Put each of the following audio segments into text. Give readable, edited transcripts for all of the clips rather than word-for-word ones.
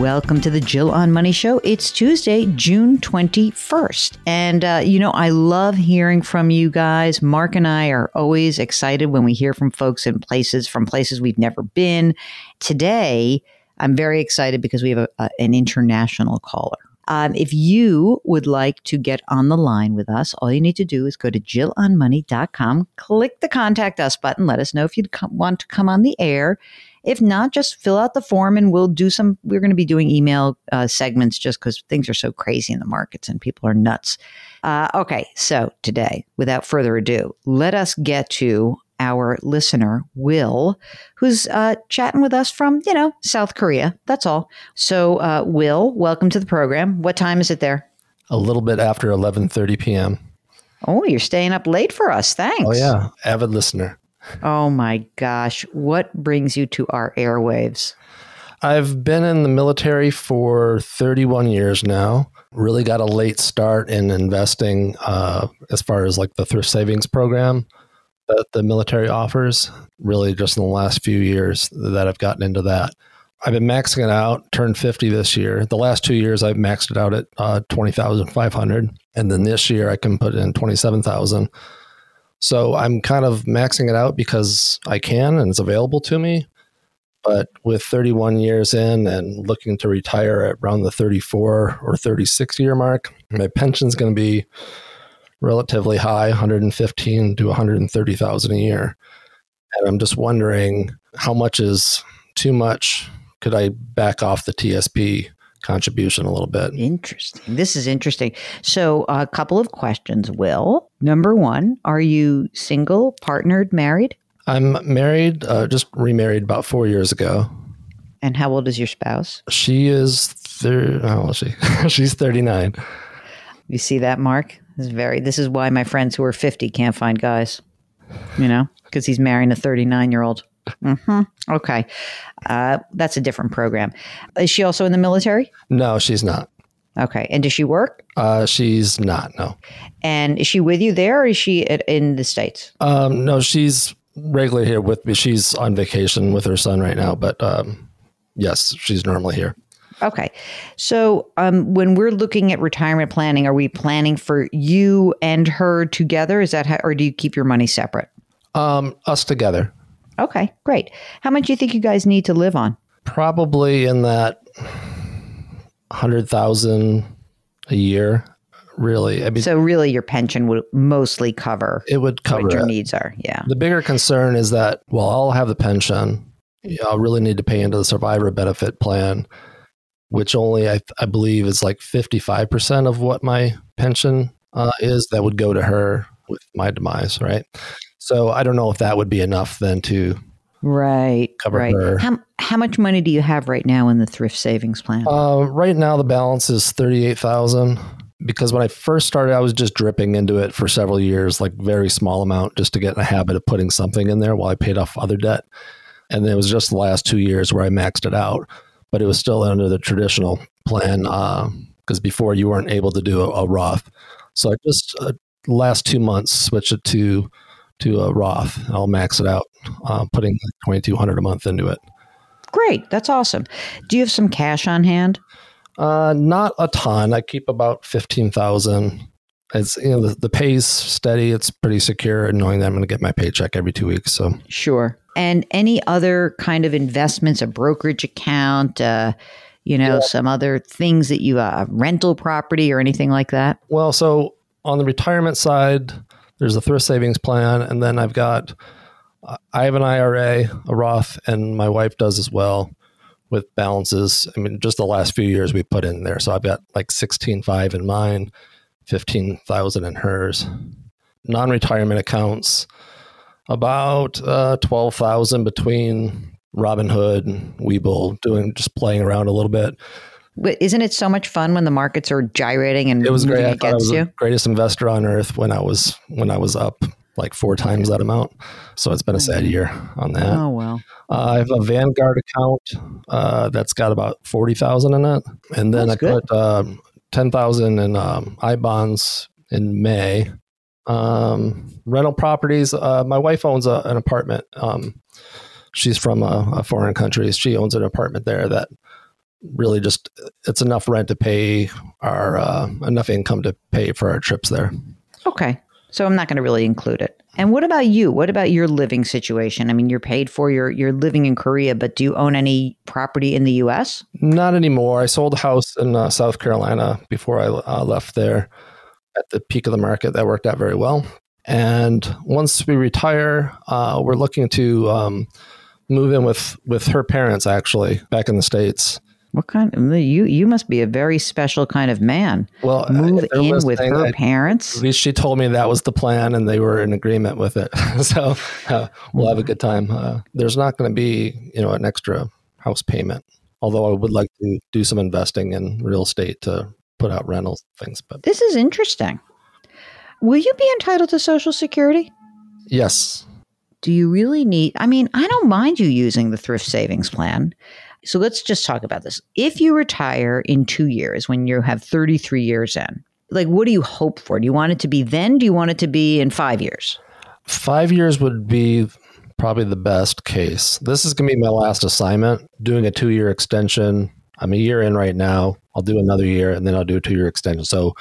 Welcome to the Jill on Money Show. It's Tuesday, June 21st. And, I love hearing from you guys. Mark and I are always excited when we hear from folks in places, from places we've never been. Today, I'm very excited because we have an international caller. If you would like to get on the line with us, all you need to do is go to jillonmoney.com, click the Contact Us button, let us know if you'd want to come on the air. If not, just fill out the form and we're going to be doing email segments just because things are so crazy in the markets and people are nuts. Okay, so today, without further ado, let us get to our listener, Will, who's chatting with us from, South Korea. That's all. So, Will, welcome to the program. What time is it there? A little bit after 11:30 p.m. Oh, you're staying up late for us. Thanks. Oh, yeah. Avid listener. Oh, my gosh. What brings you to our airwaves? I've been in the military for 31 years now. Really got a late start in investing as far as like the thrift savings program that the military offers, really just in the last few years that I've gotten into that. I've been maxing it out, turned 50 this year. The last 2 years, I've maxed it out at $20,500. And then this year, I can put in $27,000. So I'm kind of maxing it out because I can and it's available to me. But with 31 years in and looking to retire at around the 34 or 36 year mark, my pension's going to be relatively high, $115,000 to $130,000 a year. And I'm just wondering, how much is too much? Could I back off the TSP contribution a little bit? Interesting. This is interesting. So a couple of questions, Will. Number one, are you single, partnered, married? I'm married, just remarried about 4 years ago. And how old is your spouse? She is, how old is she? She's 39. You see that, Mark? This is why my friends who are 50 can't find guys, because he's marrying a 39-year-old. Mm-hmm. Okay. That's a different program. Is she also in the military? No, she's not. Okay. And does she work? She's not, no. And is she with you there or is she in the States? No, she's regularly here with me. She's on vacation with her son right now, but yes, she's normally here. Okay. So when we're looking at retirement planning, are we planning for you and her together? Is that how, or do you keep your money separate? Us together. Okay, great. How much do you think you guys need to live on? Probably in that $100,000 a year, really. So really your pension would mostly cover what your needs are. Yeah. The bigger concern is that, I'll have the pension. I'll really need to pay into the survivor benefit plan, which only I believe is like 55% of what my pension is that would go to her with my demise, right? So I don't know if that would be enough then to cover her. How much money do you have right now in the thrift savings plan? Right now, the balance is $38,000 because when I first started, I was just dripping into it for several years, like very small amount just to get in a habit of putting something in there while I paid off other debt. And then it was just the last 2 years where I maxed it out, but it was still under the traditional plan because before you weren't able to do a Roth. So I just last 2 months switched it to a Roth. I'll max it out, putting $2,200 a month into it. Great. That's awesome. Do you have some cash on hand? Not a ton. I keep about $15,000. It's, you know, the pay's steady. It's pretty secure, and knowing that I'm going to get my paycheck every 2 weeks. So sure. And any other kind of investments, a brokerage account, some other things that you rental property or anything like that? Well, so on the retirement side, there's a thrift savings plan, and then I've got I have an IRA, a Roth, and my wife does as well, with balances. I mean, just the last few years we put in there. So I've got like 16,500 in mine, 15,000 in hers. Non-retirement accounts, about 12,000 between Robinhood and Webull, just playing around a little bit. But isn't it so much fun when the markets are gyrating and moving against you? It was great. I thought I was the greatest investor on earth when I was up like 4 times that amount. So it's been a sad year on that. Oh, well. I have a Vanguard account that's got about 40,000 in it. And then I put 10,000 in I bonds in May. Rental properties. My wife owns an apartment. She's from a foreign country. She owns an apartment there that really just, it's enough rent to pay enough income to pay for our trips there. Okay. So I'm not going to really include it. And what about you? What about your living situation? I mean, you're paid for, you're living in Korea, but do you own any property in the U.S.? Not anymore. I sold a house in South Carolina before I left there at the peak of the market. That worked out very well. And once we retire, we're looking to move in with her parents, actually, back in the States. What kind of, you must be a very special kind of man. Well, move in with her parents. She told me that was the plan and they were in agreement with it. So we'll have a good time. There's not going to be, an extra house payment. Although I would like to do some investing in real estate to put out rental things. But this is interesting. Will you be entitled to Social Security? Yes. Do you really need, I don't mind you using the thrift savings plan. So let's just talk about this. If you retire in 2 years, when you have 33 years in, like, what do you hope for? Do you want it to be then? Do you want it to be in 5 years? 5 years would be probably the best case. This is going to be my last assignment, doing a 2-year extension. I'm a year in right now. I'll do another year and then I'll do a 2-year extension. So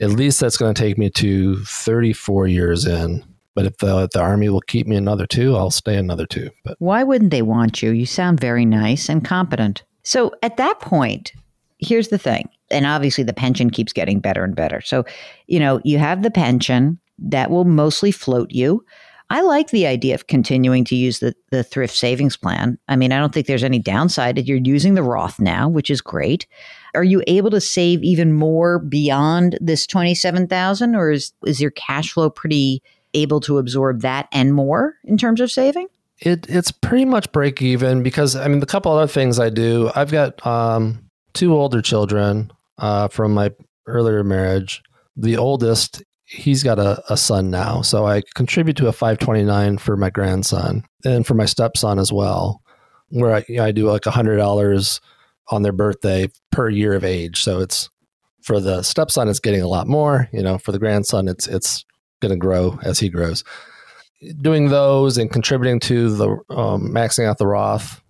at least that's going to take me to 34 years in. But if the Army will keep me another 2, I'll stay another 2. But why wouldn't they want you? You sound very nice and competent. So at that point, here's the thing. And obviously the pension keeps getting better and better. So, you have the pension that will mostly float you. I like the idea of continuing to use the thrift savings plan. I don't think there's any downside. You're using the Roth now, which is great. Are you able to save even more beyond this $27,000, or is your cash flow pretty able to absorb that and more in terms of saving? It's pretty much break even because the couple other things I do, I've got 2 older children from my earlier marriage. The oldest, he's got a son now. So I contribute to a 529 for my grandson and for my stepson as well, where I do like $100 on their birthday per year of age. So it's for the stepson, it's getting a lot more, for the grandson, it's going to grow as he grows. Doing those and contributing to the maxing out the Roth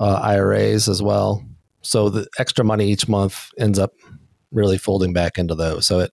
IRAs as well. So the extra money each month ends up really folding back into those. So it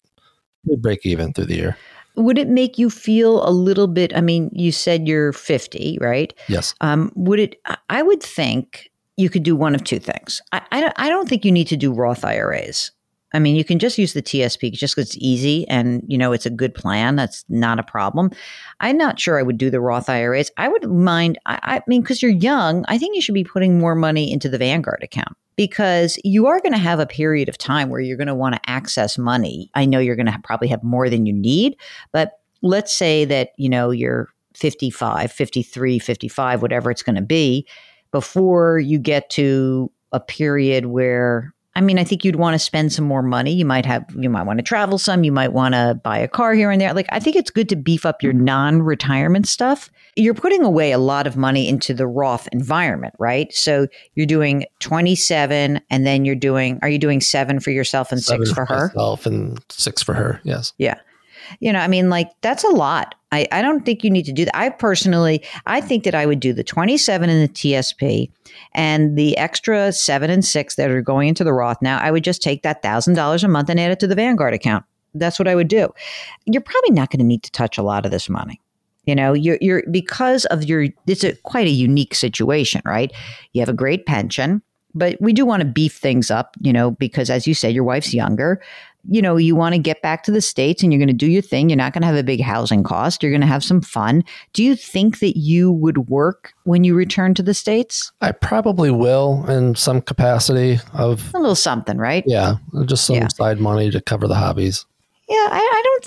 would break even through the year. Would it make you feel a little bit, you said you're 50, right? Yes. I would think you could do one of 2 things. I don't think you need to do Roth IRAs. You can just use the TSP just because it's easy and, it's a good plan. That's not a problem. I'm not sure I would do the Roth IRAs. I wouldn't mind. Because you're young, I think you should be putting more money into the Vanguard account because you are going to have a period of time where you're going to want to access money. I know you're going to probably have more than you need, but let's say that, you're 55, 53, 55, whatever it's going to be before you get to a period where I mean, I think you'd want to spend some more money. You might want to travel some. You might want to buy a car here and there. Like, I think it's good to beef up your non-retirement stuff. You're putting away a lot of money into the Roth environment, right? So you're doing 27 and then are you doing 7 for yourself and 6 for her? Myself and 6 for her. Yes. Yeah. You know, I mean, like, that's a lot. I don't think you need to do that. I think that I would do the 27 in the TSP and the extra 7 and 6 that are going into the Roth now. I would just take that $1,000 a month and add it to the Vanguard account. That's what I would do. You're probably not going to need to touch a lot of this money. You know, you're because of it's quite a unique situation, right? You have a great pension, but we do want to beef things up, you know, because as you said, your wife's younger. You know, you want to get back to the States and you're going to do your thing. You're not going to have a big housing cost. You're going to have some fun. Do you think that you would work when you return to the States? I probably will in some capacity of... a little something, right? Yeah. Just some side money to cover the hobbies. Yeah. I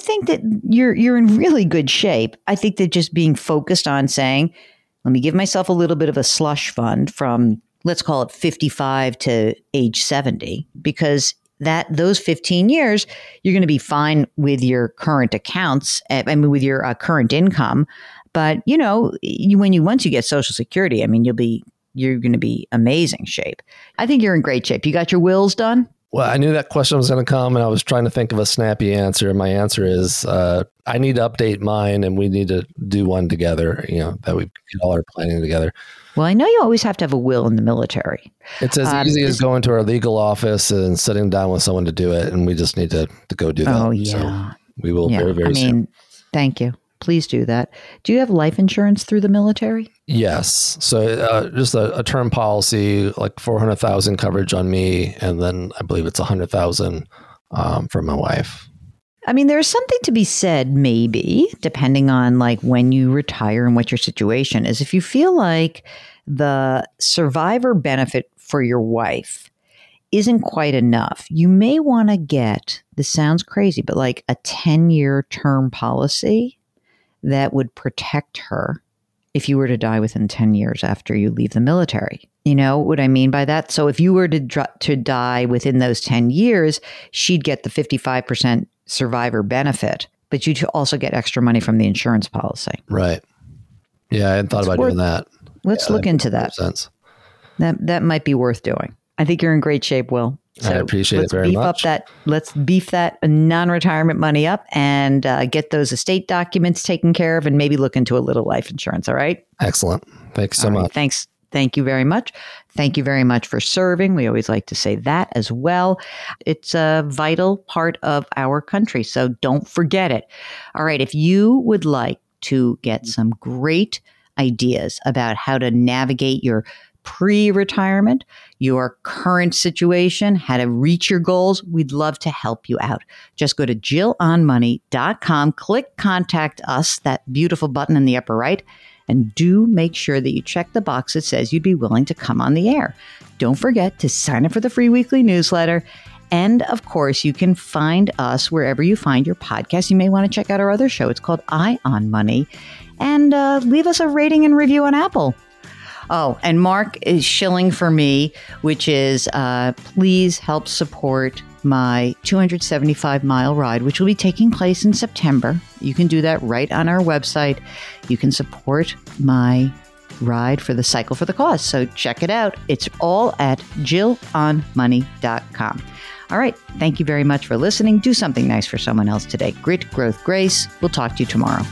think that you're in really good shape. I think that just being focused on saying, let me give myself a little bit of a slush fund from, let's call it 55 to age 70, because... those 15 years, you're going to be fine with your current accounts, with your current income. But, you know, once you get Social Security, I mean, you're going to be amazing shape. I think you're in great shape. You got your wills done? Well, I knew that question was going to come, and I was trying to think of a snappy answer. My answer is I need to update mine, and we need to do one together, you know, that we get all our planning together. Well, I know you always have to have a will in the military. It's as easy as going to our legal office and sitting down with someone to do it, and we just need to go do that. Oh, yeah. So we will very, very soon. I mean, thank you. Please do that. Do you have life insurance through the military? Yes. So just a term policy, like $400,000 coverage on me. And then I believe it's $100,000 for my wife. I mean, there's something to be said, maybe, depending on like when you retire and what your situation is. If you feel like the survivor benefit for your wife isn't quite enough, you may want to get, this sounds crazy, but like a 10-year term policy that would protect her if you were to die within 10 years after you leave the military. You know what I mean by that? So if you were to die within those 10 years, she'd get the 55% survivor benefit, but you'd also get extra money from the insurance policy. Right. Yeah, I hadn't thought about doing that. Let's look into that. That might be worth doing. I think you're in great shape, Will. So I appreciate it very much. Let's beef that non-retirement money up and get those estate documents taken care of and maybe look into a little life insurance. All right. Excellent. Thanks so much. Thanks. Thank you very much. Thank you very much for serving. We always like to say that as well. It's a vital part of our country, so don't forget it. All right. If you would like to get some great ideas about how to navigate your pre-retirement, your current situation, how to reach your goals, we'd love to help you out. Just go to jillonmoney.com, click Contact Us, that beautiful button in the upper right, and do make sure that you check the box that says you'd be willing to come on the air. Don't forget to sign up for the free weekly newsletter. And of course, you can find us wherever you find your podcast. You may want to check out our other show. It's called Eye on Money. And leave us a rating and review on Apple. Oh, and Mark is shilling for me, which is please help support my 275-mile ride, which will be taking place in September. You can do that right on our website. You can support my ride for the Cycle for the Cause. So check it out. It's all at jillonmoney.com. All right. Thank you very much for listening. Do something nice for someone else today. Grit, growth, grace. We'll talk to you tomorrow.